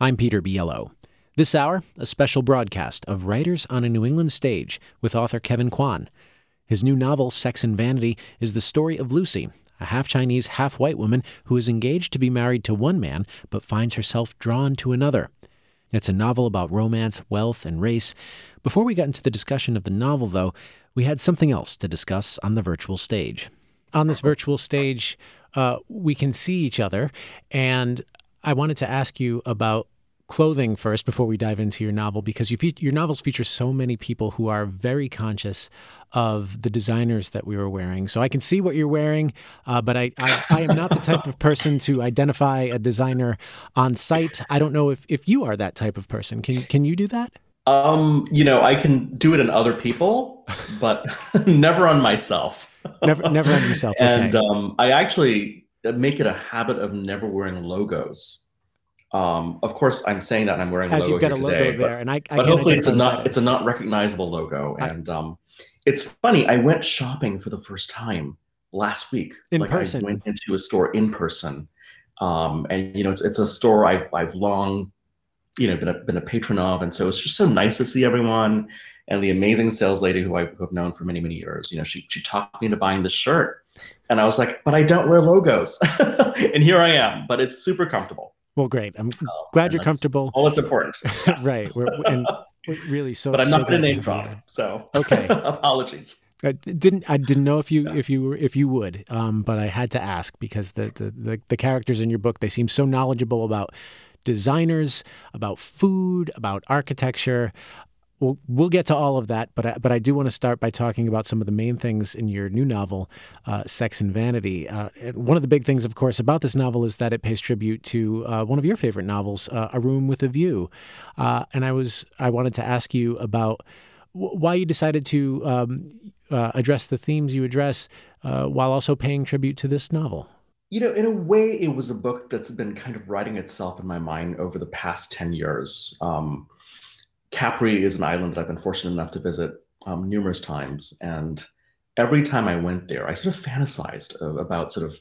I'm Peter Biello. This hour, a special broadcast of Writers on a New England Stage with author Kevin Kwan. His new novel, Sex and Vanity, is the story of Lucy, a half-Chinese, half-white woman who is engaged to be married to one man but finds herself drawn to another. It's a novel about romance, wealth, and race. Before we got into the discussion of the novel, though, we had something else to discuss on the virtual stage. On this virtual stage, we can see each other, and I wanted to ask you about clothing first before we dive into your novel, because your novels feature so many people who are very conscious of the designers that we were wearing. So I can see what you're wearing, but I am not the type of person to identify a designer on sight. I don't know if you are that type of person. Can you do that? I can do it in other people, but never on myself. Never on yourself. Okay. And I actually make it a habit of never wearing logos. Of course, I'm saying that I'm wearing a logo today. Because you've got a logo there, and I can't. But hopefully, it's a not recognizable logo. And it's funny. I went shopping for the first time last week. In person, I went into a store in person, and it's a store I've long, been a patron of, and so it's just so nice to see everyone. And the amazing sales lady who I've known for many, many years, she talked me into buying this shirt, and I was like, but I don't wear logos, and here I am. But it's super comfortable. Well, great. I'm glad you're comfortable. All that's important. Yes. Right. We're really so. But I'm not going to name drop. So okay. Apologies. I didn't know if you would, but I had to ask because the characters in your book, they seem so knowledgeable about designers, about food, about architecture. We'll get to all of that, but I do want to start by talking about some of the main things in your new novel, Sex and Vanity. One of the big things, of course, about this novel is that it pays tribute to one of your favorite novels, A Room with a View. And I wanted to ask you about why you decided to address the themes you address while also paying tribute to this novel. In a way, it was a book that's been kind of writing itself in my mind over the past 10 years. Capri is an island that I've been fortunate enough to visit numerous times. And every time I went there, I sort of fantasized about sort of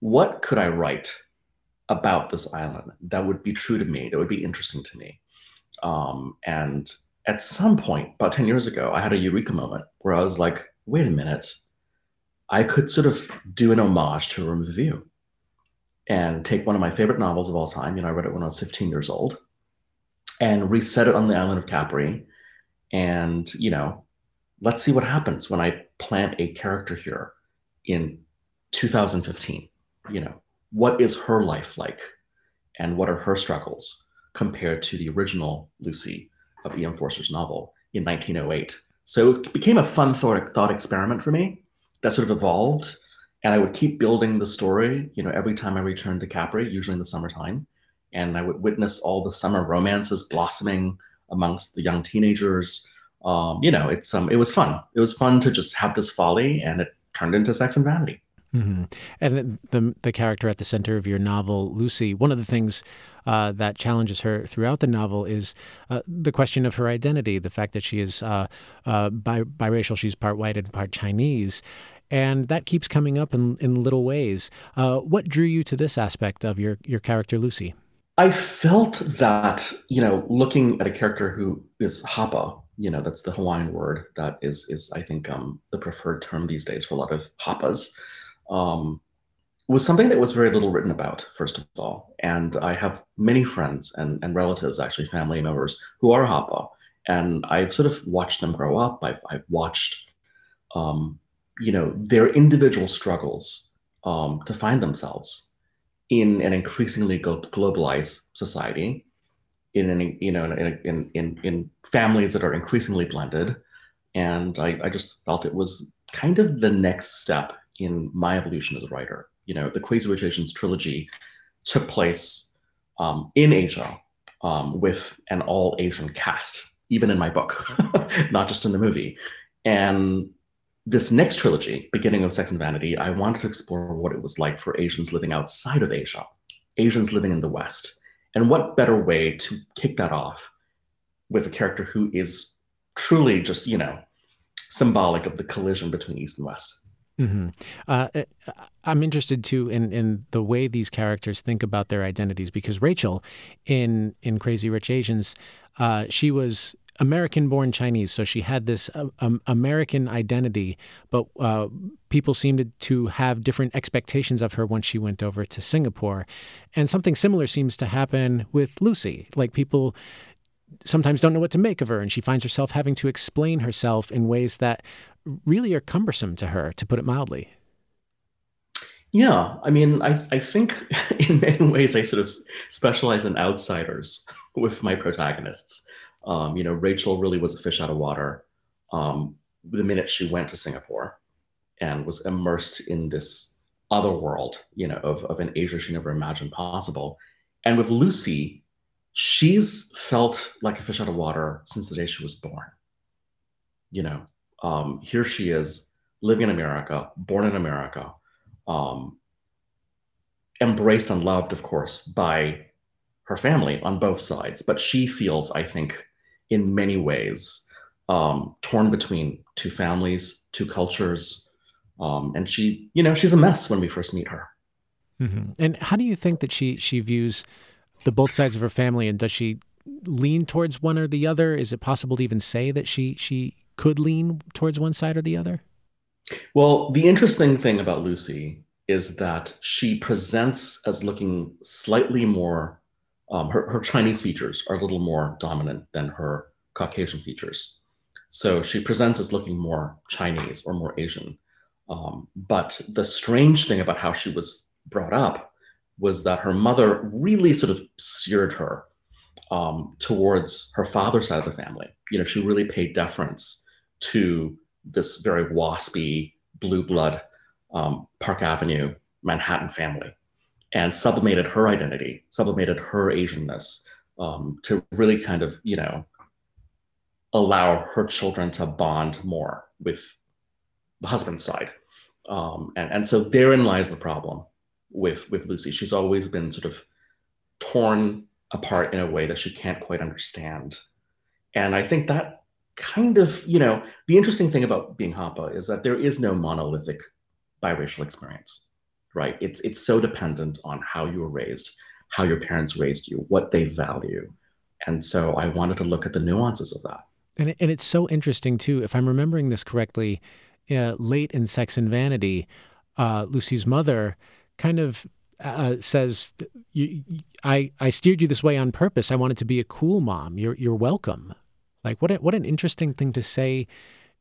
what could I write about this island that would be true to me, that would be interesting to me. And at some point, about 10 years ago, I had a eureka moment where I was like, wait a minute, I could sort of do an homage to A Room with a View and take one of my favorite novels of all time. I read it when I was 15 years old. And reset it on the island of Capri. And, let's see what happens when I plant a character here in 2015. What is her life like? And what are her struggles compared to the original Lucy of E.M. Forster's novel in 1908? So it became a fun thought experiment for me that sort of evolved. And I would keep building the story, every time I returned to Capri, usually in the summertime. And I would witness all the summer romances blossoming amongst the young teenagers. It was fun. It was fun to just have this folly, and it turned into Sex and Vanity. Mm-hmm. And the character at the center of your novel, Lucy, one of the things that challenges her throughout the novel is the question of her identity, the fact that she is biracial, she's part white and part Chinese. And that keeps coming up in little ways. What drew you to this aspect of your character, Lucy? I felt that, looking at a character who is Hapa, that's the Hawaiian word that is I think, the preferred term these days for a lot of Hapas, was something that was very little written about, first of all. And I have many friends and relatives, actually family members, who are Hapa. And I've sort of watched them grow up. I've watched, their individual struggles to find themselves in an increasingly globalized society, in families that are increasingly blended. And I just felt it was kind of the next step in my evolution as a writer. The Crazy Rich Asians trilogy took place in Asia with an all Asian cast, even in my book, not just in the movie. And this next trilogy, beginning of Sex and Vanity, I wanted to explore what it was like for Asians living outside of Asia, Asians living in the West. And what better way to kick that off with a character who is truly just, symbolic of the collision between East and West. Mm-hmm. I'm interested, too, in the way these characters think about their identities, because Rachel in Crazy Rich Asians, she was American-born Chinese, so she had this American identity, but people seemed to have different expectations of her once she went over to Singapore. And something similar seems to happen with Lucy. Like, people sometimes don't know what to make of her, and she finds herself having to explain herself in ways that really are cumbersome to her, to put it mildly. Yeah, I mean, I think in many ways I sort of specialize in outsiders with my protagonists. You know, Rachel really was a fish out of water the minute she went to Singapore and was immersed in this other world, you know, of an Asia she never imagined possible. And with Lucy, she's felt like a fish out of water since the day she was born. You know, here she is living in America, born in America, embraced and loved, of course, by her family on both sides. But she feels, I think, in many ways, torn between two families, two cultures. And she, you know, she's a mess when we first meet her. Mm-hmm. And how do you think that she views the both sides of her family, and does she lean towards one or the other? Is it possible to even say that she could lean towards one side or the other? Well, the interesting thing about Lucy is that she presents as looking slightly more, her Chinese features are a little more dominant than her Caucasian features. So she presents as looking more Chinese or more Asian. But the strange thing about how she was brought up was that her mother really sort of steered her towards her father's side of the family. You know, she really paid deference to this very waspy, blue blood, Park Avenue, Manhattan family, and sublimated her identity, sublimated her Asianness to really kind of, you know, allow her children to bond more with the husband's side. And so therein lies the problem with Lucy. She's always been sort of torn apart in a way that she can't quite understand. And I think that kind of, you know, the interesting thing about being Hapa is that there is no monolithic biracial experience, right? It's so dependent on how you were raised, how your parents raised you, what they value. And so I wanted to look at the nuances of that. And it's so interesting too, if I'm remembering this correctly, late in Sex and Vanity, Lucy's mother kind of says, I steered you this way on purpose. I wanted to be a cool mom. You're welcome. Like, what an interesting thing to say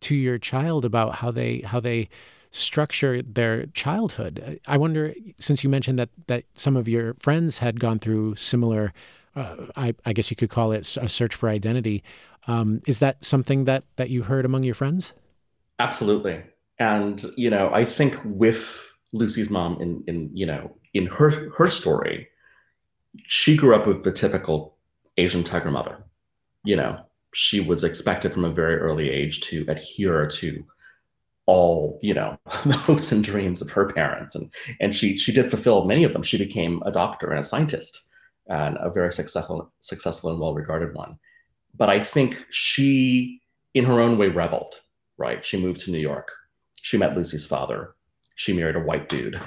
to your child about how they structure their childhood. I wonder, since you mentioned that some of your friends had gone through similar, I guess you could call it a search for identity. Is that something that you heard among your friends? Absolutely. And, you know, I think with Lucy's mom in her story, she grew up with the typical Asian tiger mother. You know, she was expected from a very early age to adhere to all, you know, the hopes and dreams of her parents. And she did fulfill many of them. She became a doctor and a scientist and a very successful and well-regarded one. But I think she, in her own way, rebelled, right? She moved to New York. She met Lucy's father. She married a white dude.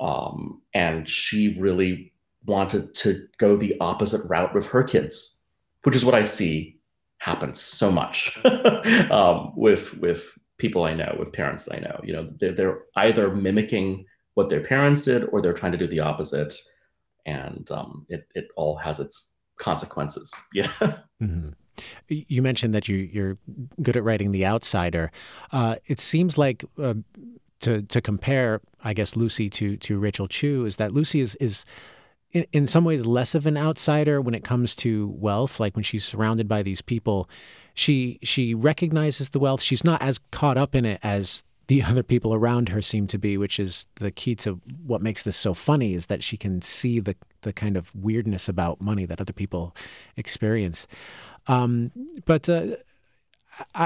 And she really wanted to go the opposite route with her kids, which is what I see happens so much with people I know, with parents that I know. You know, they're either mimicking what their parents did or they're trying to do the opposite. And it all has its consequences. Yeah. Mm-hmm. You mentioned that you're good at writing the outsider. It seems like... To compare, I guess, Lucy to Rachel Chu, is that Lucy is in some ways less of an outsider when it comes to wealth. Like, when she's surrounded by these people, she recognizes the wealth. She's not as caught up in it as the other people around her seem to be, which is the key to what makes this so funny, is that she can see the kind of weirdness about money that other people experience.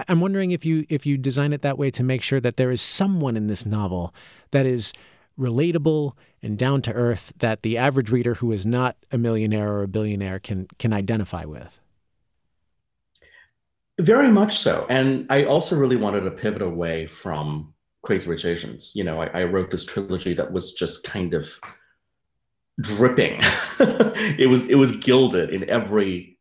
I'm wondering if you design it that way to make sure that there is someone in this novel that is relatable and down to earth, that the average reader who is not a millionaire or a billionaire can identify with. Very much so. And I also really wanted to pivot away from Crazy Rich Asians. You know, I wrote this trilogy that was just kind of dripping. It was gilded in every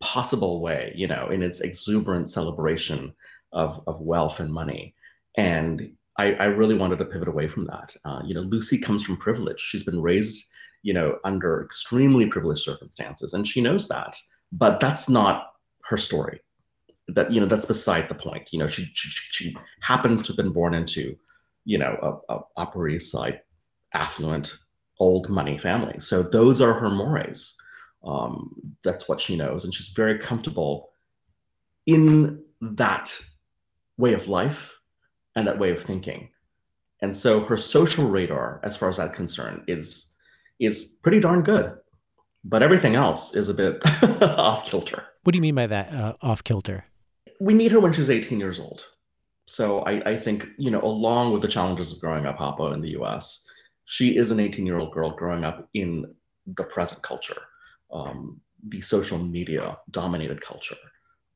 possible way, you know, in its exuberant celebration of wealth and money. And I really wanted to pivot away from that. You know, Lucy comes from privilege. She's been raised, you know, under extremely privileged circumstances, and she knows that, but that's not her story. That, you know, that's beside the point. You know, she happens to have been born into, you know, a Upper East Side affluent old money family. So those are her mores. That's what she knows. And she's very comfortable in that way of life and that way of thinking. And so her social radar, as far as I'm concerned, is pretty darn good. But everything else is a bit off kilter. What do you mean by that, off kilter? We meet her when she's 18 years old. So I think, you know, along with the challenges of growing up Hapa in the US, she is an 18-year-old girl growing up in the present culture, the social media dominated culture,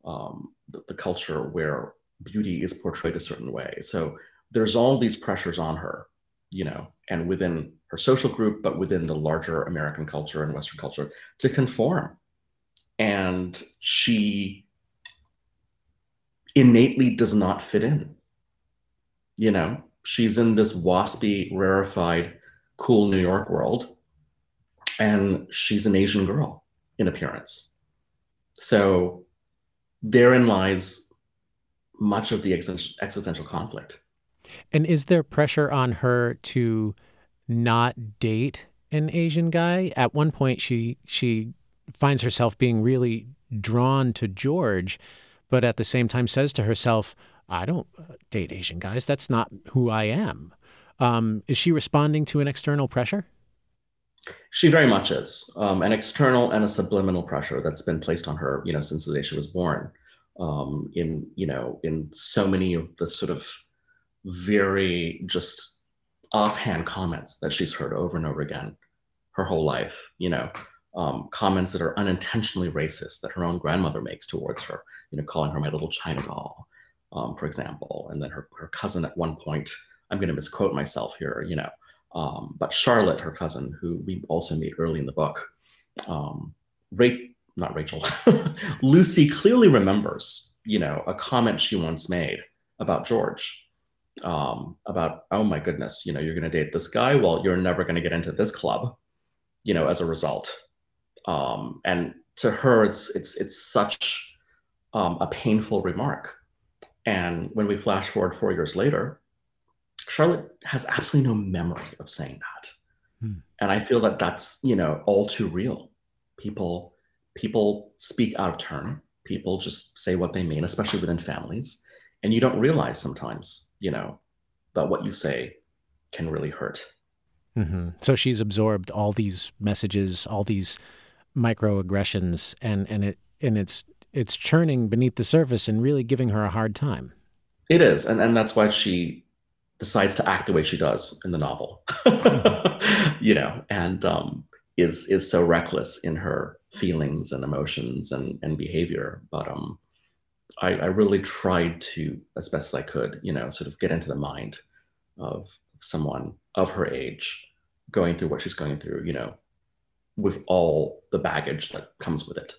the culture where beauty is portrayed a certain way. So there's all these pressures on her, you know, and within her social group, but within the larger American culture and Western culture to conform. And she innately does not fit in, you know. She's in this waspy, rarefied, cool New York world, and she's an Asian girl in appearance. So therein lies much of the existential conflict. And is there pressure on her to not date an Asian guy? At one point, she finds herself being really drawn to George, but at the same time says to herself, I don't date Asian guys. That's not who I am. Is she responding to an external pressure? She very much is. An external and a subliminal pressure that's been placed on her, you know, since the day she was born, in, you know, in so many of the sort of very just offhand comments that she's heard over and over again her whole life, you know. Comments that are unintentionally racist that her own grandmother makes towards her, you know, calling her my little China doll. For example, and then her cousin at one point, I'm going to misquote myself here, you know, but Charlotte, her cousin, who we also meet early in the book, Lucy clearly remembers, you know, a comment she once made about George, about, oh my goodness, you know, you're going to date this guy, well, you're never going to get into this club, you know, as a result. And to her, it's such a painful remark. And when we flash forward 4 years later, Charlotte has absolutely no memory of saying that. Mm. And I feel that that's, you know, all too real. People speak out of turn. People just say what they mean, especially within families. And you don't realize sometimes, you know, that what you say can really hurt. Mm-hmm. So she's absorbed all these messages, all these microaggressions, and it's churning beneath the surface and really giving her a hard time. It is. And that's why she decides to act the way she does in the novel, you know, and is so reckless in her feelings and emotions and behavior. But I really tried to, as best as I could, you know, sort of get into the mind of someone of her age going through what she's going through, you know, with all the baggage that comes with it.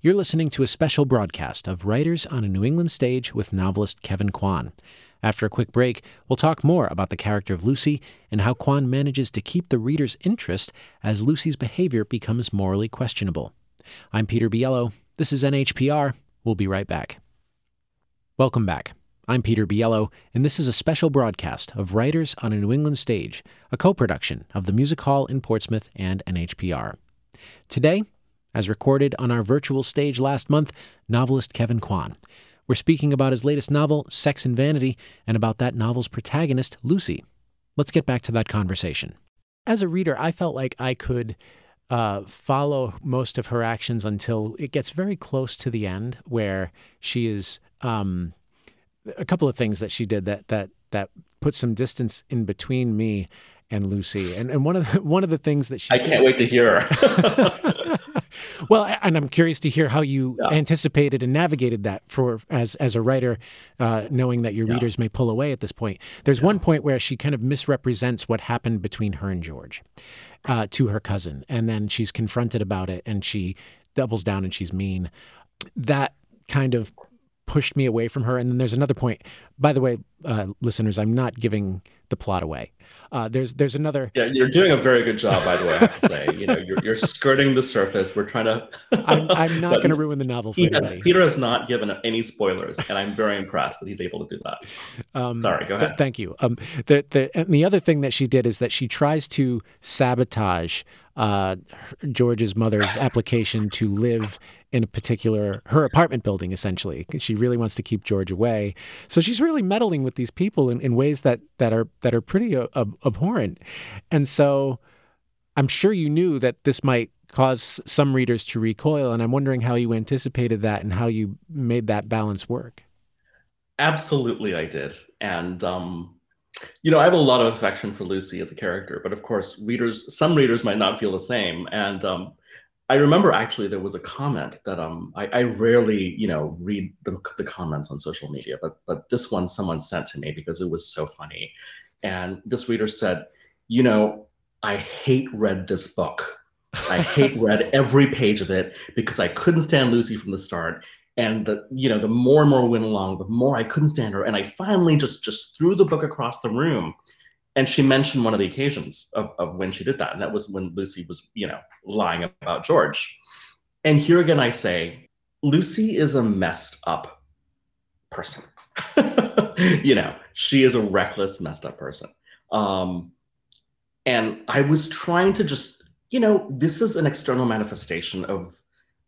You're listening to a special broadcast of Writers on a New England Stage with novelist Kevin Kwan. After a quick break, we'll talk more about the character of Lucy and how Kwan manages to keep the reader's interest as Lucy's behavior becomes morally questionable. I'm Peter Biello. This is NHPR. We'll be right back. Welcome back. I'm Peter Biello, and this is a special broadcast of Writers on a New England Stage, a co-production of the Music Hall in Portsmouth and NHPR. Today, as recorded on our virtual stage last month, novelist Kevin Kwan. We're speaking about his latest novel, Sex and Vanity, and about that novel's protagonist, Lucy. Let's get back to that conversation. As a reader, I felt like I could follow most of her actions until it gets very close to the end, where she is a couple of things that she did that put some distance in between me and Lucy. And one of the things that she I can't wait to hear her. Well, and I'm curious to hear how you anticipated and navigated that for as a writer, knowing that your readers may pull away at this point. There's one point where she kind of misrepresents what happened between her and George to her cousin, and then she's confronted about it, and she doubles down and she's mean. That kind of pushed me away from her. And then there's another point. By the way, listeners, I'm not giving the plot away. There's another. Yeah, you're doing a very good job, by the way, I have to say. You know, you're skirting the surface. We're trying to. I'm not going to ruin the novel for anybody. Peter has not given any spoilers, and I'm very impressed that he's able to do that. Sorry, go ahead. Thank you. And the other thing that she did is that she tries to sabotage George's mother's application to live in a particular, her apartment building, essentially. She really wants to keep George away. So she's really meddling with these people in ways that are pretty abhorrent. And so I'm sure you knew that this might cause some readers to recoil, and I'm wondering how you anticipated that and how you made that balance work. Absolutely, I did. And, you know, I have a lot of affection for Lucy as a character, but of course, some readers might not feel the same. And I remember actually there was a comment that I rarely, you know, read the comments on social media, but this one someone sent to me because it was so funny. And this reader said, you know, I hate read this book. I hate read every page of it because I couldn't stand Lucy from the start. And the more and more we went along, the more I couldn't stand her. And I finally just threw the book across the room. And she mentioned one of the occasions of when she did that. And that was when Lucy was, you know, lying about George. And here again, I say, Lucy is a messed up person. You know, she is a reckless, messed up person. And I was trying to just, you know, this is an external manifestation of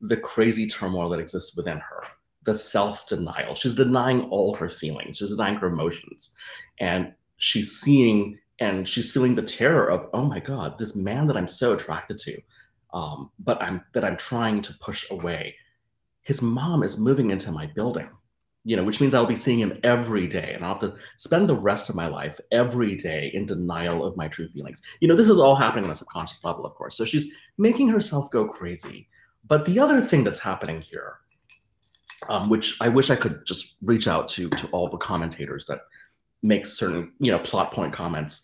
the crazy turmoil that exists within her, the self-denial. She's denying all her feelings. She's denying her emotions. And she's seeing and she's feeling the terror of, oh my God, this man that I'm so attracted to, but I'm trying to push away. His mom is moving into my building, you know, which means I'll be seeing him every day, and I'll have to spend the rest of my life every day in denial of my true feelings. You know, this is all happening on a subconscious level, of course. So she's making herself go crazy. But the other thing that's happening here, which I wish I could just reach out to all the commentators that make certain, you know, plot point comments.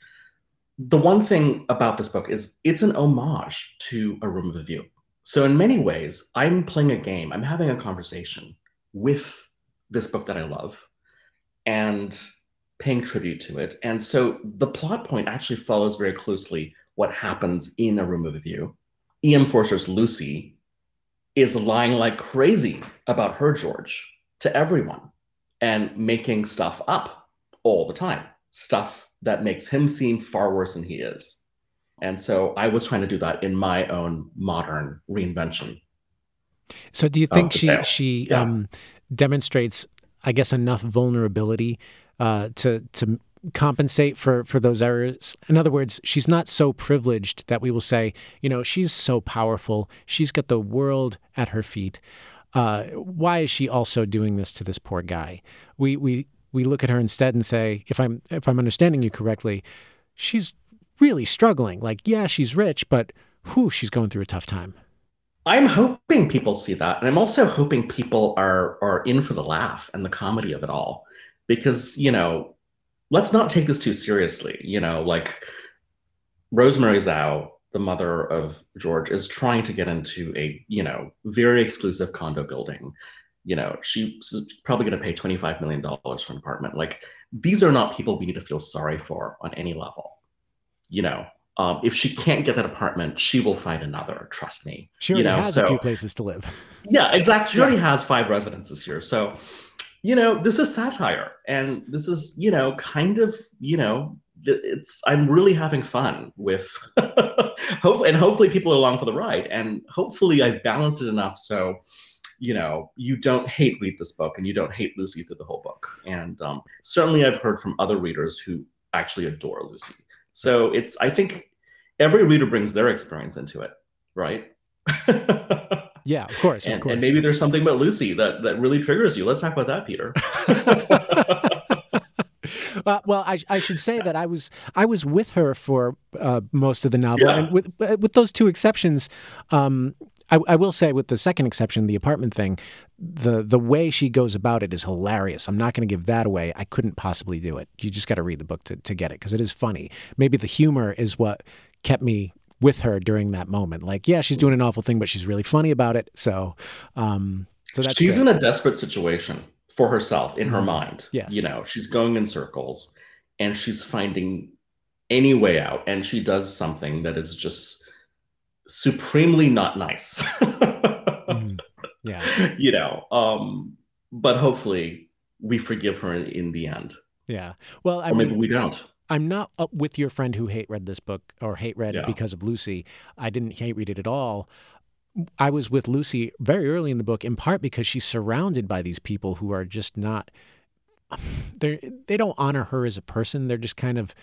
The one thing about this book is it's an homage to A Room with a View. So in many ways, I'm playing a game. I'm having a conversation with this book that I love and paying tribute to it. And so the plot point actually follows very closely what happens in A Room with a View. E.M. Forster's Lucy is lying like crazy about her George to everyone and making stuff up all the time, stuff that makes him seem far worse than he is. And so I was trying to do that in my own modern reinvention. So do you think she demonstrates, I guess, enough vulnerability to compensate for those errors? In other words, she's not so privileged that we will say, you know, she's so powerful, she's got the world at her feet. Why is she also doing this to this poor guy? We look at her instead and say, if I'm understanding you correctly, she's really struggling. Like, yeah, she's rich, but she's going through a tough time. I'm hoping people see that, and I'm also hoping people are in for the laugh and the comedy of it all, because, you know, let's not take this too seriously. You know, like Rosemary Zhao, the mother of George, is trying to get into a, you know, very exclusive condo building. You know, she's probably going to pay $25 million for an apartment. Like, these are not people we need to feel sorry for on any level. You know, if she can't get that apartment, she will find another. Trust me. She already has a few places to live. Yeah, exactly. She already has 5 residences here. So, you know, this is satire, and this is, you know, kind of, you know, I'm really having fun with, hopefully people are along for the ride, and hopefully I've balanced it enough so, you know, you don't hate read this book and you don't hate Lucy through the whole book. And certainly I've heard from other readers who actually adore Lucy. So I think every reader brings their experience into it, right? Yeah, of course, of course. And maybe there's something about Lucy that really triggers you. Let's talk about that, Peter. Well, I should say that I was with her for most of the novel, and with those two exceptions, I will say, with the second exception, the apartment thing, the way she goes about it is hilarious. I'm not going to give that away. I couldn't possibly do it. You just got to read the book to get it, because it is funny. Maybe the humor is what kept me with her during that moment. Like, yeah, she's doing an awful thing, but she's really funny about it. So that's she's good. In a desperate situation for herself in her mind. Yes. You know, she's going in circles and she's finding any way out. And she does something that is just supremely not nice. Yeah. You know, but hopefully we forgive her in the end. Yeah. Well, I mean, maybe we don't. I'm not up with your friend who hate-read this book, or hate-read because of Lucy. I didn't hate-read it at all. I was with Lucy very early in the book, in part because she's surrounded by these people who are just not... They don't honor her as a person. They're just kind of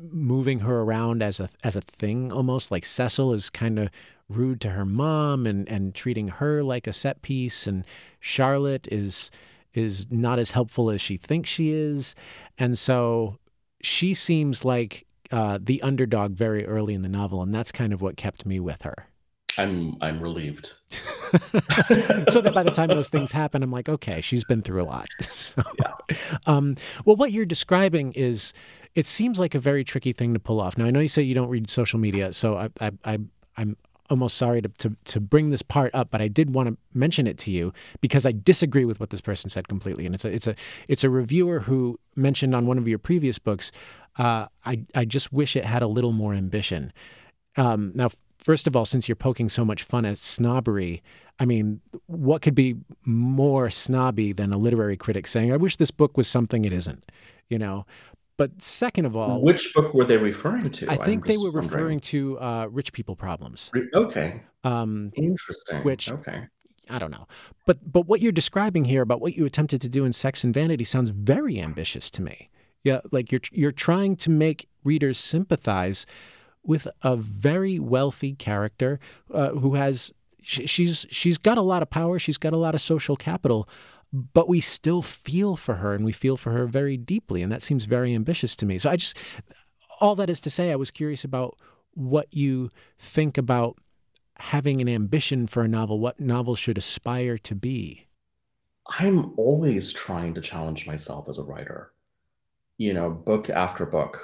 moving her around as a thing, almost. Like Cecil is kind of rude to her mom and treating her like a set piece, and Charlotte is not as helpful as she thinks she is. And so... she seems like the underdog very early in the novel, and that's kind of what kept me with her. I'm relieved. So that by the time those things happen, I'm like, okay, she's been through a lot. So, yeah. Well, what you're describing is, it seems like a very tricky thing to pull off. Now, I know you say you don't read social media, so I'm almost sorry to bring this part up, but I did want to mention it to you because I disagree with what this person said completely. And it's a reviewer who mentioned on one of your previous books, I just wish it had a little more ambition. Now, first of all, since you're poking so much fun at snobbery, I mean, what could be more snobby than a literary critic saying, I wish this book was something it isn't, you know? But second of all... which book were they referring to? I think they were referring to Rich People Problems. Okay. Interesting. Which, okay. I don't know. But what you're describing here about what you attempted to do in Sex and Vanity sounds very ambitious to me. Yeah, like you're trying to make readers sympathize with a very wealthy character who has... She's got a lot of power. She's got a lot of social capital. But we still feel for her, and we feel for her very deeply, and that seems very ambitious to me. So all that is to say, I was curious about what you think about having an ambition for a novel, what novels should aspire to be. I'm always trying to challenge myself as a writer, you know, book after book.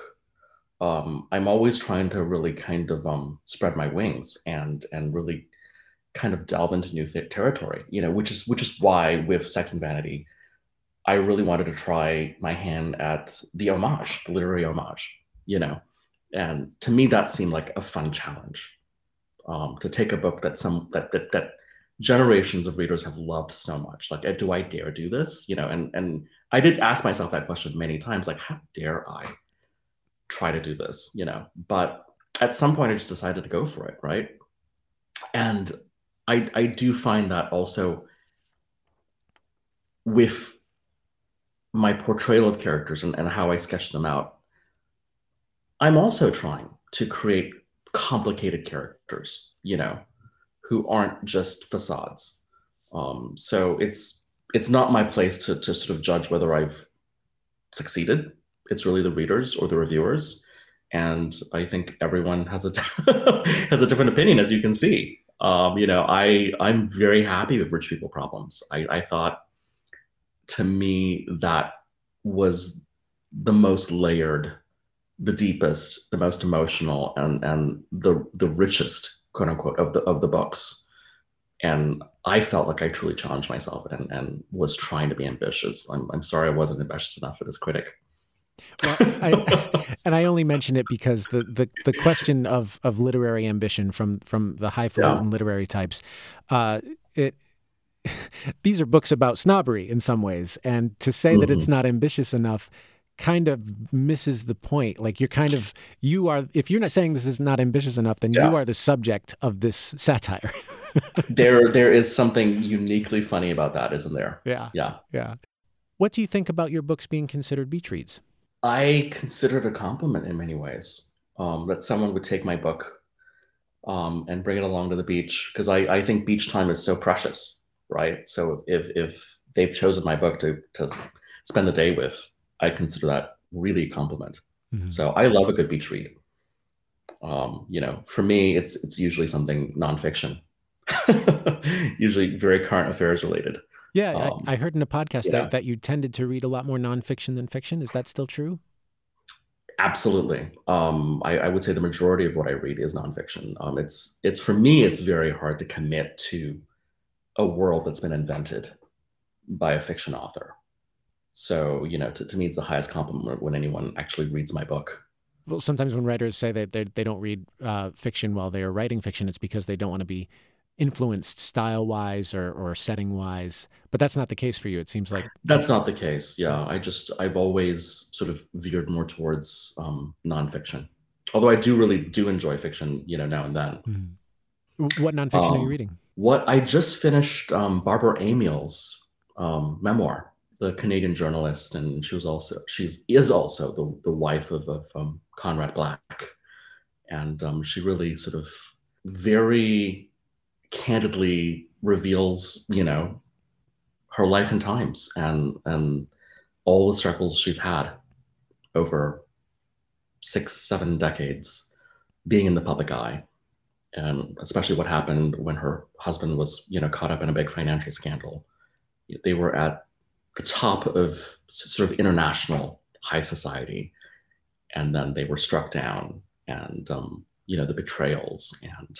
I'm always trying to really kind of spread my wings and really kind of delve into new territory, you know, which is why with Sex and Vanity, I really wanted to try my hand at the literary homage, you know, and to me that seemed like a fun challenge, to take a book that generations of readers have loved so much. Like, do I dare do this? You know, and I did ask myself that question many times, like, how dare I try to do this? You know, but at some point I just decided to go for it, right? And I do find that also with my portrayal of characters and how I sketch them out, I'm also trying to create complicated characters, you know, who aren't just facades. So it's not my place to sort of judge whether I've succeeded. It's really the readers or the reviewers. And I think everyone has a different opinion, as you can see. You know, I'm very happy with Rich People Problems. I thought, to me, that was the most layered, the deepest, the most emotional, and the richest, quote unquote, of the books. And I felt like I truly challenged myself and was trying to be ambitious. I'm sorry I wasn't ambitious enough for this critic. Well, I only mention it because the question of literary ambition from the highfalutin literary types, these are books about snobbery in some ways, and to say that it's not ambitious enough kind of misses the point. Like, if you're not saying this is not ambitious enough, then you are the subject of this satire. There is something uniquely funny about that, isn't there? Yeah. Yeah. Yeah. What do you think about your books being considered beach reads? I consider it a compliment in many ways, that someone would take my book and bring it along to the beach, because I think beach time is so precious, right? So if they've chosen my book to spend the day with, I consider that really a compliment. Mm-hmm. So I love a good beach read. You know, for me, it's usually something nonfiction. usually very current affairs related. Yeah, I heard in a podcast that you tended to read a lot more nonfiction than fiction. Is that still true? Absolutely. I would say the majority of what I read is nonfiction. It's for me, it's very hard to commit to a world that's been invented by a fiction author. So, to me, it's the highest compliment when anyone actually reads my book. Well, sometimes when writers say that they don't read fiction while they are writing fiction, it's because they don't want to be influenced style-wise or setting-wise. But that's not the case for you, it seems like. That's not the case, yeah. I've always sort of veered more towards nonfiction. Although I do really enjoy fiction, now and then. Mm-hmm. What nonfiction are you reading? I just finished Barbara Amiel's memoir, the Canadian journalist, and she is also the wife of Conrad Black. And she really sort of very candidly reveals, her life and times and all the struggles she's had over 6-7 decades being in the public eye, and especially what happened when her husband was, caught up in a big financial scandal. They were at the top of sort of international high society, and then they were struck down, and the betrayals and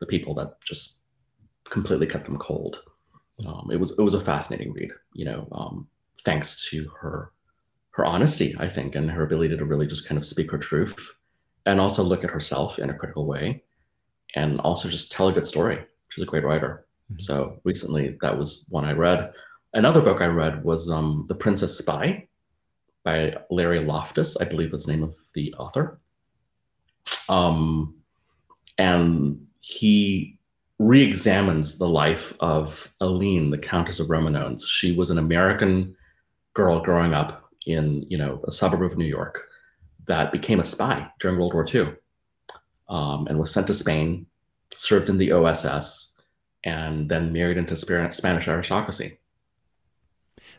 the people that just completely cut them cold. It was a fascinating read, thanks to her honesty, I think, and her ability to really just kind of speak her truth and also look at herself in a critical way and also just tell a good story. She's a great writer. Mm-hmm. So recently that was one I read. Another book I read was The Princess Spy by Larry Loftus, I believe that's the name of the author. And he re-examines the life of Aline, the Countess of Romanones. She was an American girl growing up in, a suburb of New York that became a spy during World War II, and was sent to Spain, served in the OSS, and then married into Spanish aristocracy.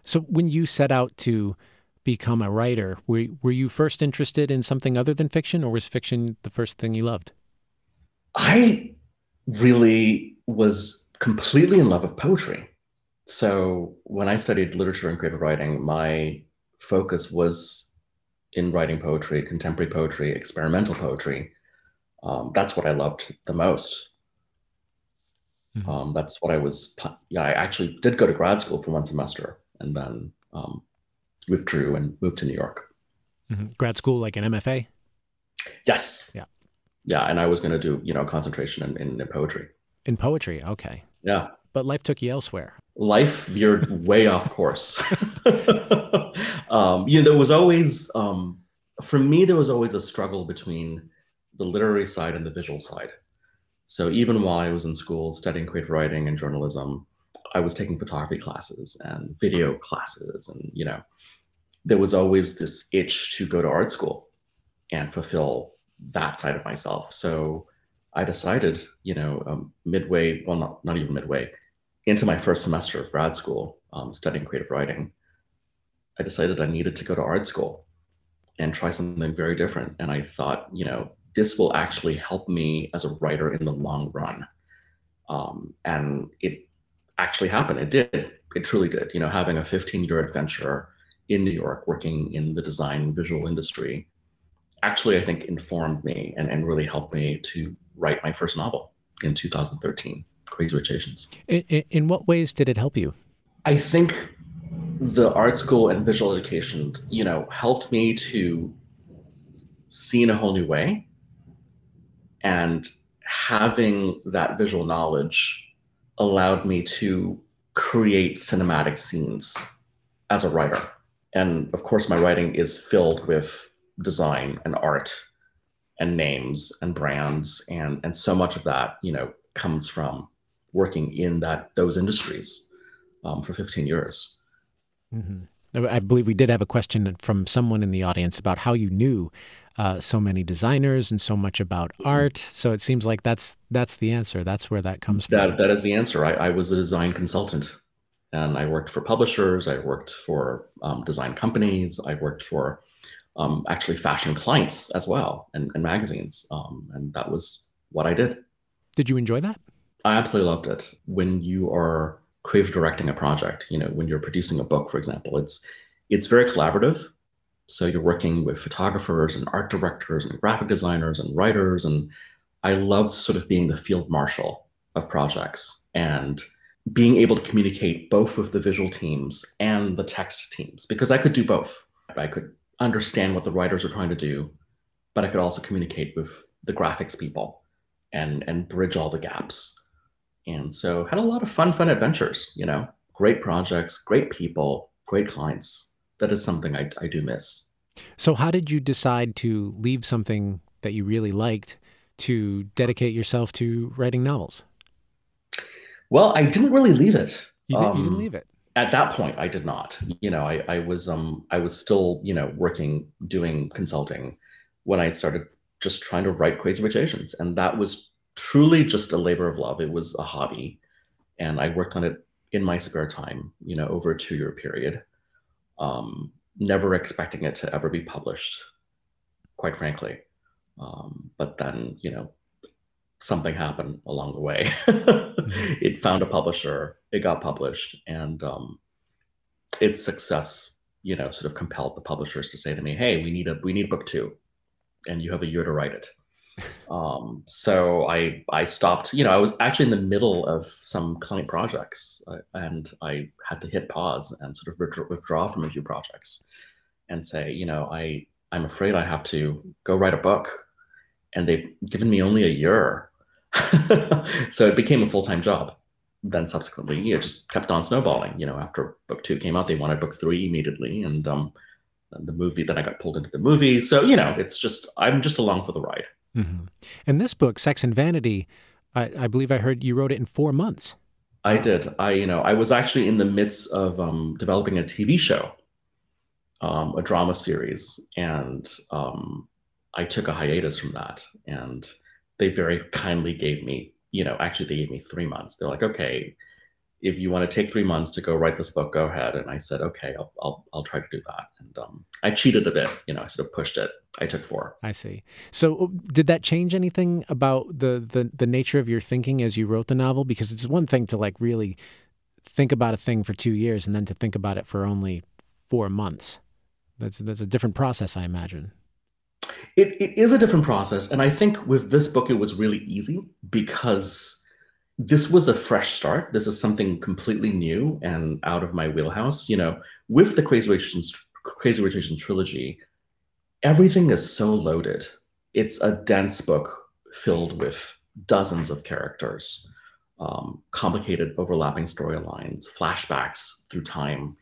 So when you set out to become a writer, were you first interested in something other than fiction, or was fiction the first thing you loved? I really was completely in love with poetry. So when I studied literature and creative writing, my focus was in writing poetry, contemporary poetry, experimental poetry. That's what I loved the most. Mm-hmm. That's what I was, I actually did go to grad school for one semester and then withdrew and moved to New York. Mm-hmm. Grad school, like an MFA? Yes. Yeah. Yeah, and I was going to do, concentration in poetry. In poetry, okay. Yeah. But life took you elsewhere. Life veered way off course. There was always a struggle between the literary side and the visual side. So even while I was in school studying creative writing and journalism, I was taking photography classes and video classes. And, there was always this itch to go to art school and fulfill that side of myself. So I decided, into my first semester of grad school, studying creative writing, I decided I needed to go to art school and try something very different. And I thought, this will actually help me as a writer in the long run. And it actually happened. It did. It truly did. Having a 15-year adventure in New York, working in the design visual industry, actually, I think, informed me and really helped me to write my first novel in 2013, Crazy Rich Asians. In what ways did it help you? I think the art school and visual education, helped me to see in a whole new way. And having that visual knowledge allowed me to create cinematic scenes as a writer. And of course, my writing is filled with design and art and names and brands and so much of that comes from working in those industries for 15 years. Mm-hmm. I believe we did have a question from someone in the audience about how you knew so many designers and so much about art. So it seems like that's the answer. That's where that comes from. That is the answer. I was a design consultant, and I worked for publishers. I worked for design companies. I worked for actually fashion clients as well, and magazines. And that was what I did. Did you enjoy that? I absolutely loved it. When you are creative directing a project, you know, when you're producing a book, for example, it's very collaborative. So you're working with photographers and art directors and graphic designers and writers. And I loved sort of being the field marshal of projects and being able to communicate both with the visual teams and the text teams, because I could do both. I could understand what the writers are trying to do, but I could also communicate with the graphics people and bridge all the gaps. And so had a lot of fun adventures, you know, great projects, great people, great clients. That is something I do miss. So how did you decide to leave something that you really liked to dedicate yourself to writing novels? Well, I didn't really leave it. You didn't leave it? At that point, I did not. You know, I was still, you know, working, doing consulting when I started just trying to write Crazy Rich Asians. And that was truly just a labor of love. It was a hobby. And I worked on it in my spare time, you know, over a 2-year period, never expecting it to ever be published, quite frankly. But then, you know, something happened along the way. It found a publisher, it got published, and its success, you know, sort of compelled the publishers to say to me, hey, we need book 2, and you have a year to write it. So I stopped, you know, I was actually in the middle of some client projects, and I had to hit pause and sort of withdraw from a few projects and say, you know, I'm afraid I have to go write a book, and they've given me only a year. So it became a full-time job. Then subsequently, you know, just kept on snowballing. You know, after book 2 came out, they wanted book 3 immediately. And the movie, then I got pulled into the movie. So, you know, it's just, I'm just along for the ride. Mm-hmm. And this book, Sex and Vanity, I believe I heard you wrote it in 4 months. I did. I was actually in the midst of developing a TV show, a drama series. And I took a hiatus from that. And they very kindly gave me, you know, actually they gave me 3 months. They're like, okay, if you want to take 3 months to go write this book, go ahead. And I said, okay, I'll try to do that. And I cheated a bit, you know, I sort of pushed it. I took 4. I see. So did that change anything about the nature of your thinking as you wrote the novel? Because it's one thing to like really think about a thing for 2 years and then to think about it for only 4 months. That's a different process, I imagine. It is a different process. And I think with this book, it was really easy because this was a fresh start. This is something completely new and out of my wheelhouse. You know, with the Crazy Rich Asians trilogy, everything is so loaded. It's a dense book filled with dozens of characters, complicated overlapping storylines, flashbacks through time.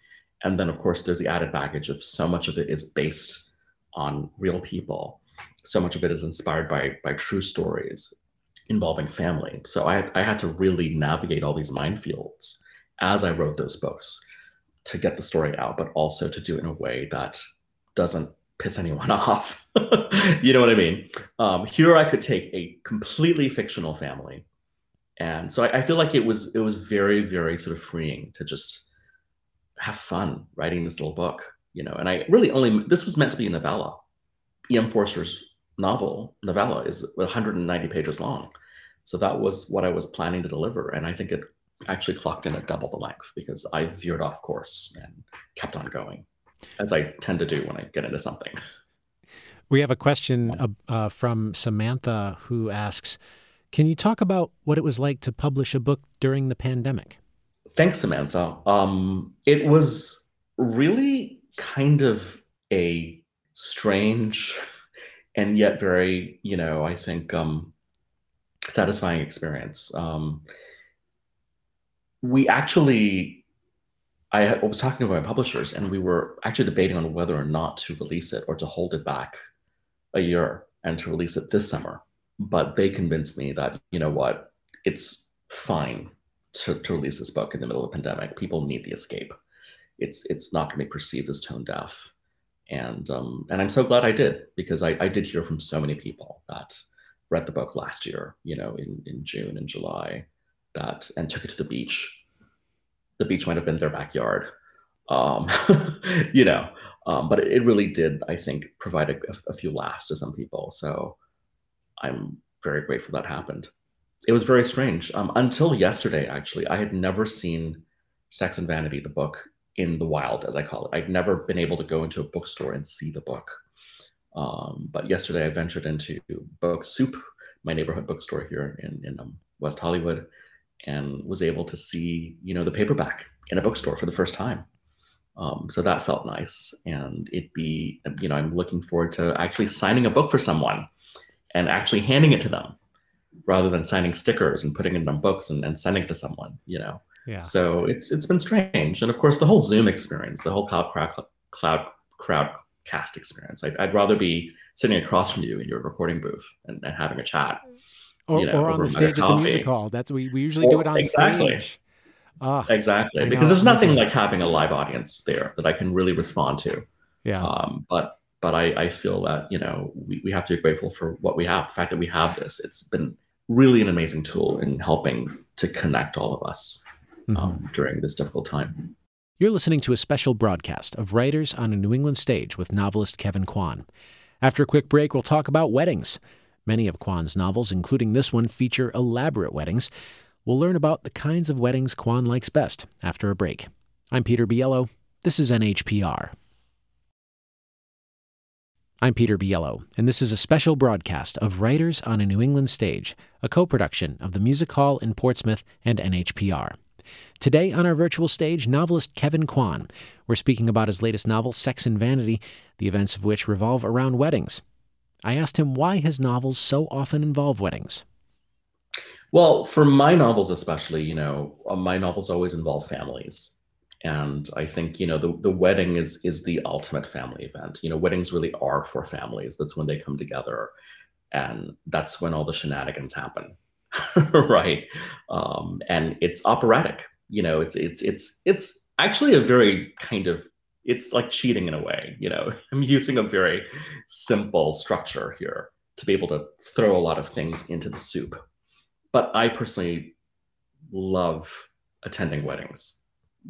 And then, of course, there's the added baggage of so much of it is based on real people. So much of it is inspired by true stories involving family. So I had to really navigate all these minefields as I wrote those books to get the story out, but also to do it in a way that doesn't piss anyone off. You know what I mean? Here I could take a completely fictional family. And so I feel like it was very, very sort of freeing to just have fun writing this little book, you know, and this was meant to be a novella. E.M. Forster's novella is 190 pages long. So that was what I was planning to deliver. And I think it actually clocked in at double the length because I veered off course and kept on going, as I tend to do when I get into something. We have a question from Samantha, who asks, can you talk about what it was like to publish a book during the pandemic? Thanks, Samantha. It was really kind of a strange and yet very, you know, I think satisfying experience. I was talking to my publishers and we were actually debating on whether or not to release it or to hold it back a year and to release it this summer. But they convinced me that, you know what, it's fine to release this book in the middle of a pandemic. People need the escape. It's not going to be perceived as tone deaf. And I'm so glad I did, because I did hear from so many people that read the book last year, you know, in June and July, and took it to the beach. The beach might have been their backyard, you know, but it really did, I think, provide a few laughs to some people. So I'm very grateful that happened. It was very strange. Until yesterday, actually, I had never seen Sex and Vanity, the book, in the wild, as I call it. I'd never been able to go into a bookstore and see the book. But yesterday I ventured into Book Soup, my neighborhood bookstore here in West Hollywood, and was able to see, you know, the paperback in a bookstore for the first time. So that felt nice. And it'd be, you know, I'm looking forward to actually signing a book for someone and actually handing it to them rather than signing stickers and putting it on books and sending it to someone, you know? Yeah. So it's been strange. And of course the whole Zoom experience, the whole crowdcast experience, I'd rather be sitting across from you in your recording booth and having a chat. Or, you know, or on the stage at the Music Hall. That's we usually do it on stage. Exactly. Because there's nothing like having a live audience there that I can really respond to. Yeah. But I feel that, you know, we have to be grateful for what we have. The fact that we have this, it's been really an amazing tool in helping to connect all of us during this difficult time. You're listening to a special broadcast of Writers on a New England Stage with novelist Kevin Kwan. After a quick break, we'll talk about weddings. Many of Kwan's novels, including this one, feature elaborate weddings. We'll learn about the kinds of weddings Kwan likes best after a break. I'm Peter Biello. This is NHPR. I'm Peter Biello, and this is a special broadcast of Writers on a New England Stage, a co-production of the Music Hall in Portsmouth and NHPR. Today on our virtual stage, novelist Kevin Kwan. We're speaking about his latest novel, Sex and Vanity, the events of which revolve around weddings. I asked him why his novels so often involve weddings. Well, for my novels especially, you know, my novels always involve families. And I think, you know, the wedding is the ultimate family event. You know, weddings really are for families. That's when they come together. And that's when all the shenanigans happen. Right. And it's operatic. You know, it's actually a very kind of, it's like cheating in a way, you know. I'm using a very simple structure here to be able to throw a lot of things into the soup. But I personally love attending weddings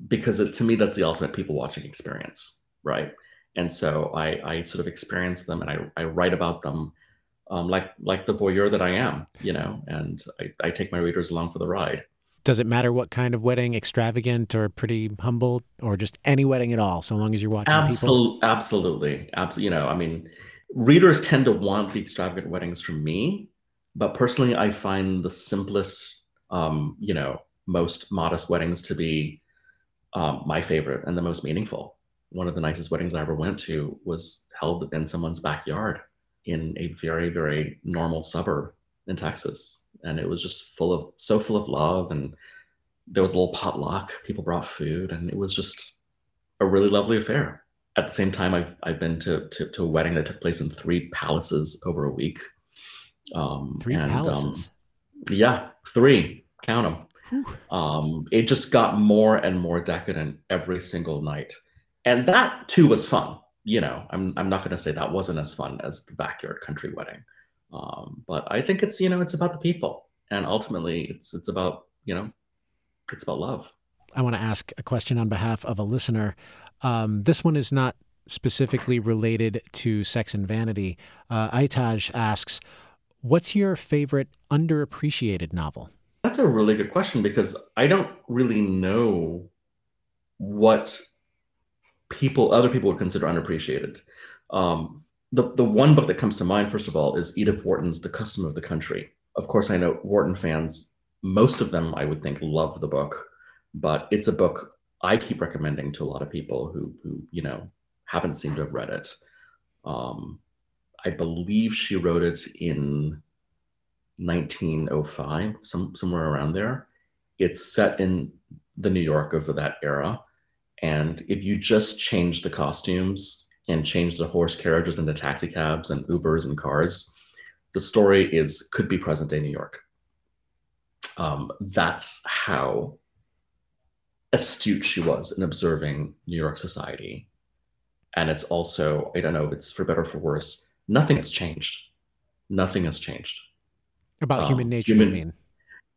because to me, that's the ultimate people watching experience, right? And so I sort of experience them and I write about them like the voyeur that I am, you know, and I take my readers along for the ride. Does it matter what kind of wedding, extravagant or pretty humble or just any wedding at all, so long as you're watching people? Absolutely. You know, I mean, readers tend to want the extravagant weddings from me, but personally, I find the simplest, you know, most modest weddings to be my favorite and the most meaningful. One of the nicest weddings I ever went to was held in someone's backyard in a very, very normal suburb in Texas. And it was just full of love. And there was a little potluck. People brought food and it was just a really lovely affair. At the same time, I've been to a wedding that took place in 3 palaces over a week. 3 palaces? Yeah, 3. Count them. It just got more and more decadent every single night. And that too was fun. You know, I'm not going to say that wasn't as fun as the backyard country wedding. But I think it's, you know, it's about the people and ultimately it's about, you know, it's about love. I want to ask a question on behalf of a listener. This one is not specifically related to Sex and Vanity. Aitaj asks, what's your favorite underappreciated novel? That's a really good question because I don't really know what other people would consider underappreciated. The one book that comes to mind, first of all, is Edith Wharton's The Custom of the Country. Of course, I know Wharton fans, most of them, I would think, love the book, but it's a book I keep recommending to a lot of people who you know, haven't seemed to have read it. I believe she wrote it in 1905, somewhere around there. It's set in the New York of that era. And if you just change the costumes and change the horse carriages into taxi cabs and Ubers and cars, the story could be present day New York. That's how astute she was in observing New York society. And it's also, I don't know if it's for better or for worse, nothing has changed. Nothing has changed. About human nature, you mean?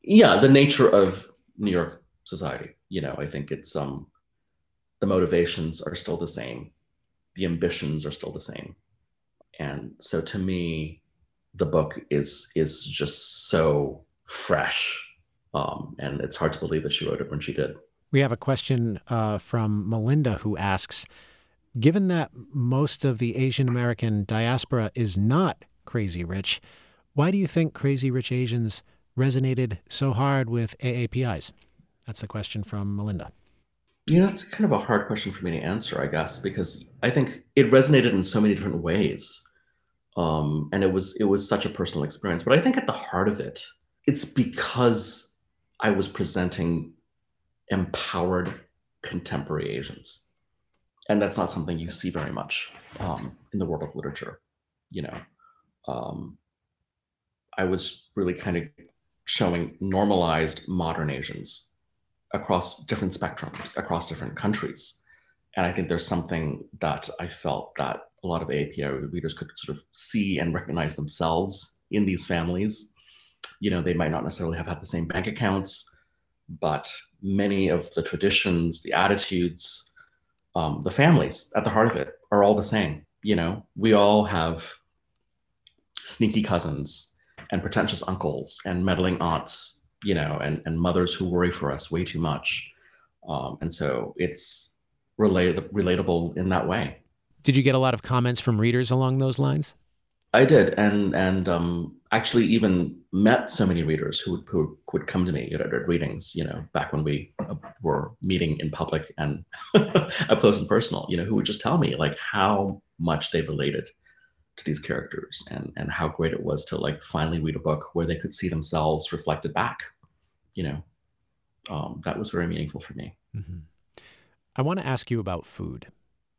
Yeah, the nature of New York society. You know, I think it's the motivations are still the same. The ambitions are still the same. And so to me, the book is just so fresh. And it's hard to believe that she wrote it when she did. We have a question from Melinda, who asks, given that most of the Asian American diaspora is not crazy rich, why do you think Crazy Rich Asians resonated so hard with AAPIs? That's the question from Melinda. You know, that's kind of a hard question for me to answer, I guess, because I think it resonated in so many different ways. And it was such a personal experience. But I think at the heart of it, it's because I was presenting empowered contemporary Asians. And that's not something you see very much in the world of literature, you know. I was really kind of showing normalized modern Asians across different spectrums, across different countries. And I think there's something that I felt that a lot of AAPI readers could sort of see and recognize themselves in these families. You know, they might not necessarily have had the same bank accounts, but many of the traditions, the attitudes, the families at the heart of it are all the same. You know, we all have sneaky cousins and pretentious uncles and meddling aunts, you know, and mothers who worry for us way too much. And so it's relatable in that way. Did you get a lot of comments from readers along those lines? I did, and actually even met so many readers who would come to me at readings, you know, back when we were meeting in public and up close and personal, you know, who would just tell me like how much they related to these characters and how great it was to like finally read a book where they could see themselves reflected back, you know. That was very meaningful for me. Mm-hmm. I want to ask you about food,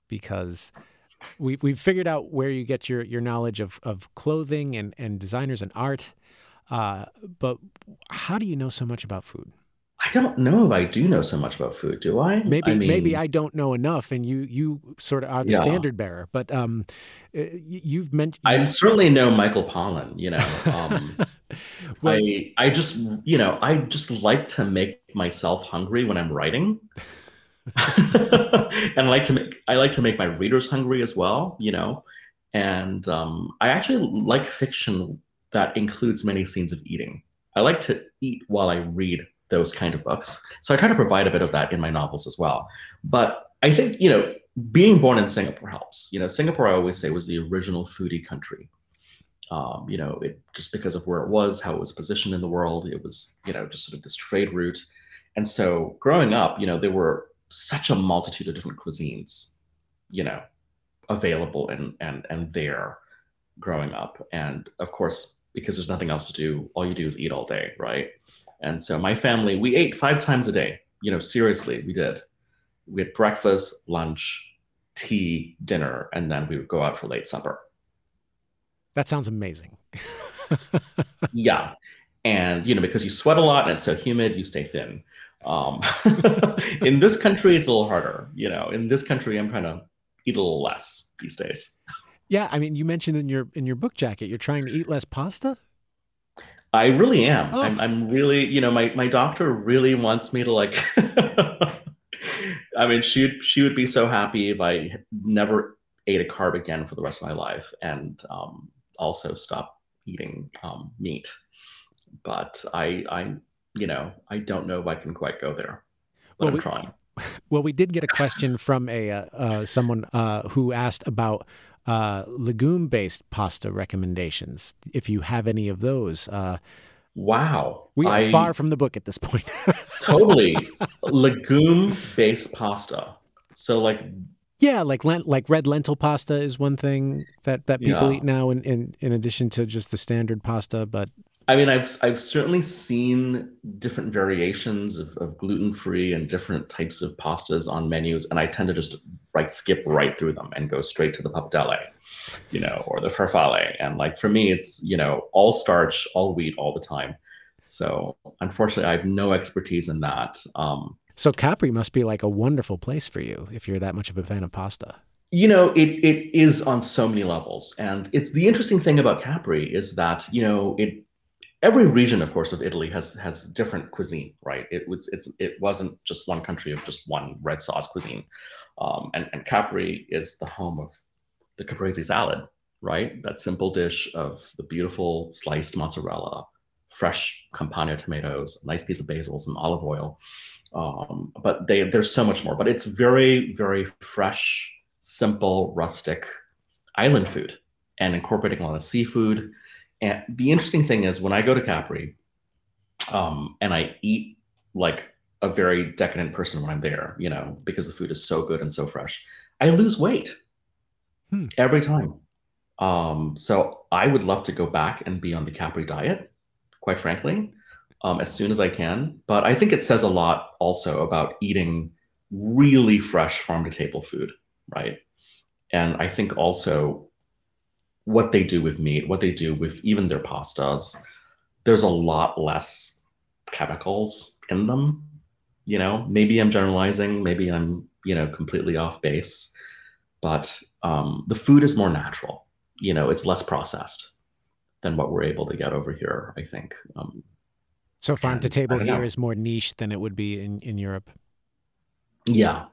because we've figured out where you get your knowledge of clothing and designers and art. But how do you know so much about food? I don't know if I do know so much about food, do I? Maybe I don't know enough, and you sort of are the standard bearer. But you've mentioned... I certainly know Michael Pollan, you know. Well, I just, you know, I just like to make myself hungry when I'm writing. And I like to make my readers hungry as well, you know. And I actually like fiction that includes many scenes of eating. I like to eat while I read those kind of books. So I try to provide a bit of that in my novels as well. But I think, you know, being born in Singapore helps. You know, Singapore, I always say, was the original foodie country. You know, it just because of where it was, how it was positioned in the world, it was, you know, just sort of this trade route. And so growing up, you know, there were such a multitude of different cuisines, you know, available and there growing up. And of course, because there's nothing else to do, all you do is eat all day, right? And so my family, we ate 5 times a day, you know, seriously, we did. We had breakfast, lunch, tea, dinner, and then we would go out for late supper. That sounds amazing. Yeah. And, you know, because you sweat a lot and it's so humid, you stay thin. In this country, it's a little harder. You know, in this country, I'm trying to eat a little less these days. Yeah. I mean, you mentioned in your book jacket, you're trying to eat less pasta. I really am. Oh. I'm really, you know, my doctor really wants me to like, I mean, she would be so happy if I never ate a carb again for the rest of my life, and also stop eating meat. But I you know, I don't know if I can quite go there, but I'm trying. Well, we did get a question from someone who asked about legume-based pasta recommendations, if you have any of those. Wow. We are far from the book at this point. Totally. Legume-based pasta. So like... Yeah, like red lentil pasta is one thing that people eat now in addition to just the standard pasta, but... I mean, I've certainly seen different variations of gluten-free and different types of pastas on menus, and I tend to just like skip right through them and go straight to the pappardelle, you know, or the farfalle. And like for me, it's, you know, all starch, all wheat, all the time. So unfortunately, I have no expertise in that. So Capri must be like a wonderful place for you if you're that much of a fan of pasta. You know, it is on so many levels, and it's the interesting thing about Capri is that, you know, it. Every region, of course, of Italy has different cuisine, right? It wasn't just one country of just one red sauce cuisine, and Capri is the home of the caprese salad, right? That simple dish of the beautiful sliced mozzarella, fresh Campania tomatoes, a nice piece of basil, some olive oil. But there's so much more. But it's very, very fresh, simple, rustic island food and incorporating a lot of seafood. And the interesting thing is when I go to Capri and I eat like a very decadent person when I'm there, you know, because the food is so good and so fresh, I lose weight every time. So I would love to go back and be on the Capri diet, quite frankly, as soon as I can. But I think it says a lot also about eating really fresh farm to table food, right? And I think also what they do with meat, what they do with even their pastas, there's a lot less chemicals in them. You know, maybe I'm generalizing, maybe I'm, you know, completely off base, but the food is more natural. You know, it's less processed than what we're able to get over here, I think. So farm to table here is more niche than it would be in Europe. Yeah.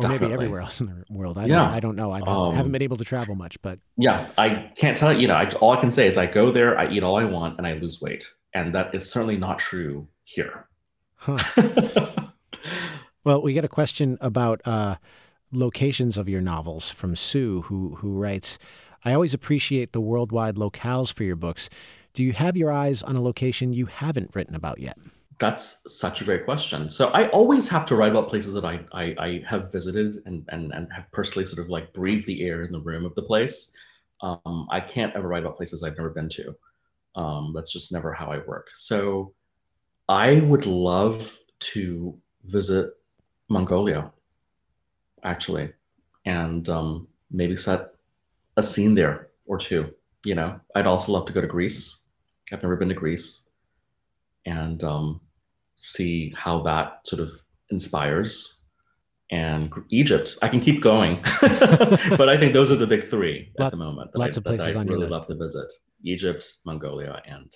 Or maybe everywhere else in the world. I don't know. I haven't been able to travel much, but yeah, I can't tell you. You know, all I can say is I go there, I eat all I want, and I lose weight, and that is certainly not true here. Well, we get a question about locations of your novels from Sue, who writes, "I always appreciate the worldwide locales for your books. Do you have your eyes on a location you haven't written about yet?" That's such a great question. So I always have to write about places that I have visited and have personally sort of like breathed the air in the room of the place. I can't ever write about places I've never been to. That's just never how I work. So I would love to visit Mongolia, actually, and maybe set a scene there or two. You know, I'd also love to go to Greece. I've never been to Greece. And see how that sort of inspires. And Egypt, I can keep going, but I think those are the big three at the moment. Lots of places on your list. I'd really love to visit: Egypt, Mongolia, and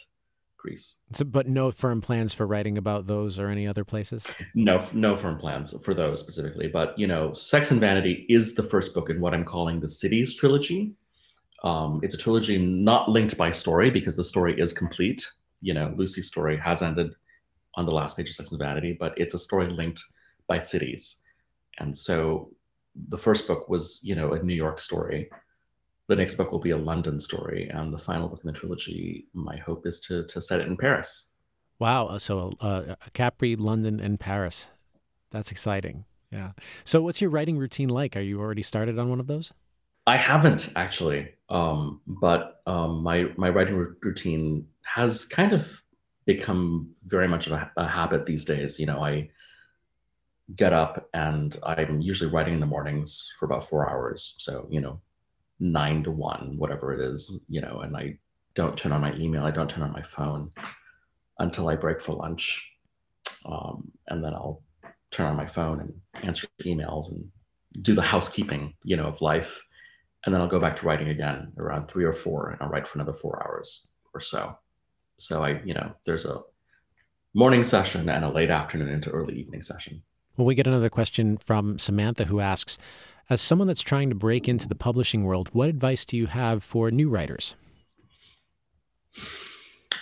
Greece. But no firm plans for writing about those or any other places? No firm plans for those specifically. But you know, Sex and Vanity is the first book in what I'm calling the Cities trilogy. It's a trilogy not linked by story because the story is complete. You know, Lucy's story has ended on the last page of Sex and Vanity, but it's a story linked by cities. And so the first book was, you know, a New York story. The next book will be a London story. And the final book in the trilogy, my hope is to set it in Paris. Wow. So Capri, London, and Paris. That's exciting. Yeah. So what's your writing routine like? Are you already started on one of those? I haven't actually, but my writing routine has kind of become very much of a habit these days. You know, I get up and I'm usually writing in the mornings for about 4 hours. So, you know, 9 to 1, whatever it is, you know, and I don't turn on my email. I don't turn on my phone until I break for lunch. And then I'll turn on my phone and answer emails and do the housekeeping, you know, of life. And then I'll go back to writing again around 3 or 4, and I'll write for another 4 hours or so. So I, you know, there's a morning session and a late afternoon into early evening session. Well, we get another question from Samantha, who asks, as someone that's trying to break into the publishing world, what advice do you have for new writers?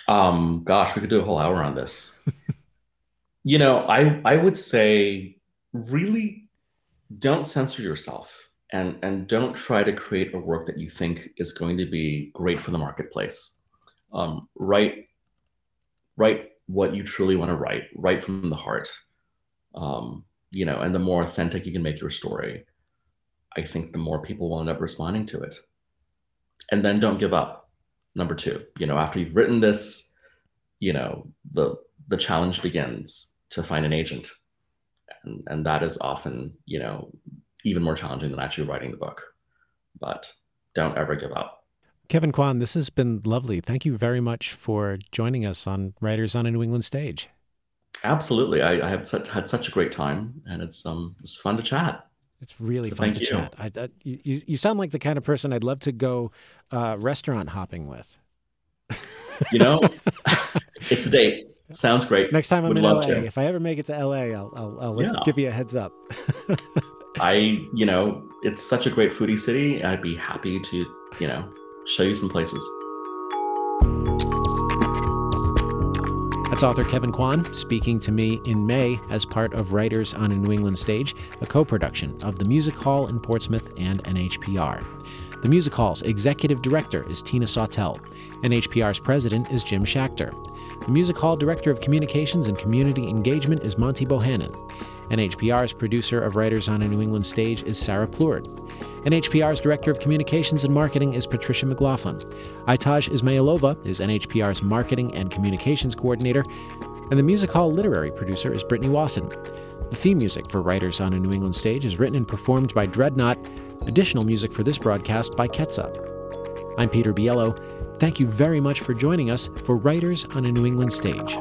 Gosh, we could do a whole hour on this. You know, I would say really don't censor yourself. And don't try to create a work that you think is going to be great for the marketplace. Write what you truly want to write. Write from the heart. You know, and the more authentic you can make your story, I think the more people will end up responding to it. And then don't give up. Number 2, you know, after you've written this, you know, the challenge begins to find an agent, and that is often, you know, even more challenging than actually writing the book. But don't ever give up. Kevin Kwan, this has been lovely. Thank you very much for joining us on Writers on a New England Stage. Absolutely. I have had such a great time, and it's fun to chat. It's really fun to chat. You sound like the kind of person I'd love to go restaurant hopping with. You know, it's a date. Sounds great. Next time I'm in LA, if I ever make it to LA, I'll give you a heads up. You know, it's such a great foodie city. I'd be happy to, you know, show you some places. That's author Kevin Kwan speaking to me in May as part of Writers on a New England Stage, a co-production of the Music Hall in Portsmouth and NHPR. The Music Hall's executive director is Tina Sautel. NHPR's president is Jim Schachter. The Music Hall director of communications and community engagement is Monty Bohannon. NHPR's producer of Writers on a New England Stage is Sarah Plourd. NHPR's director of communications and marketing is Patricia McLaughlin. Aitaj Ismailova is NHPR's marketing and communications coordinator. And the Music Hall literary producer is Brittany Wasson. The theme music for Writers on a New England Stage is written and performed by Dreadnought. Additional music for this broadcast by Ketsa. I'm Peter Biello. Thank you very much for joining us for Writers on a New England Stage.